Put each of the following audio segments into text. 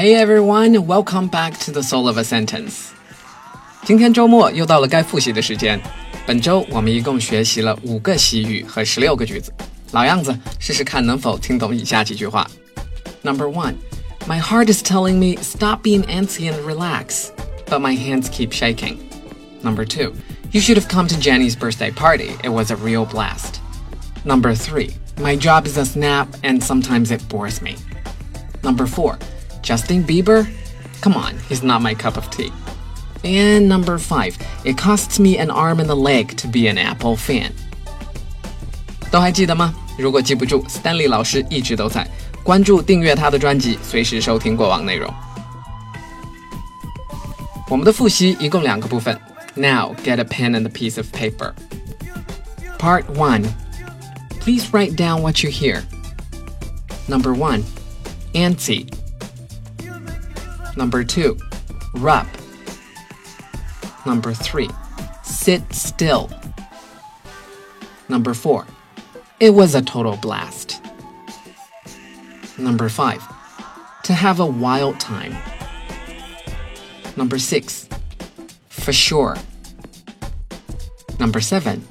Hey everyone, welcome back to the Soul of a Sentence. 今天周末又到了该复习的时间。本周我们一共学习了5个习语和16个句子。老样子，试试看能否听懂以下几句话。Number 1, my heart is telling me stop being antsy and relax, but my hands keep shaking. Number 2, you should have come to Jenny's birthday party. It was a real blast. Number 3, my job is a snap and sometimes it bores me. Number 4,Justin Bieber? Come on, he's not my cup of tea. And number 5, it costs me an arm and a leg to be an Apple fan. 都还记得吗？如果记不住 Stanley 老师一直都在，关注订阅他的专辑，随时收听过往内容。我们的复习一共2个部分。Now, get a pen and a piece of paper. Part 1. Please write down what you hear. Number 1, antsy.Number 2, rub. Number 3, sit still. Number 4, it was a total blast. Number 5, to have a wild time. Number 6, for sure. Number 7,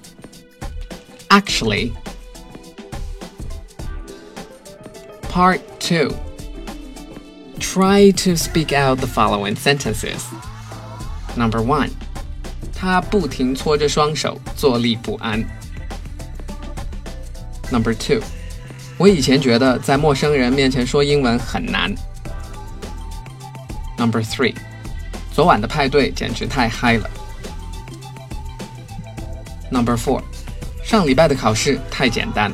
actually. Part 2.Try to speak out the following sentences. Number 1, 他不停搓着双手，坐立不安。Number 2, 我以前觉得在陌生人面前说英文很难。Number 3, 昨晚的派对简直太嗨了。Number 4, 上礼拜的考试太简单。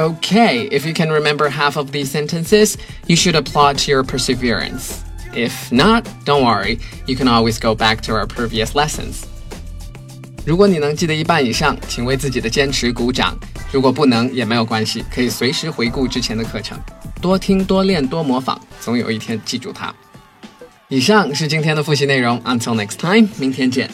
Okay, if you can remember half of these sentences, you should applaud to your perseverance. If not, don't worry, you can always go back to our previous lessons. 如果你能记得一半以上，请为自己的坚持鼓掌。如果不能也没有关系，可以随时回顾之前的课程。多听、多练、多模仿，总有一天记住它。以上是今天的复习内容。Until next time, 明天见。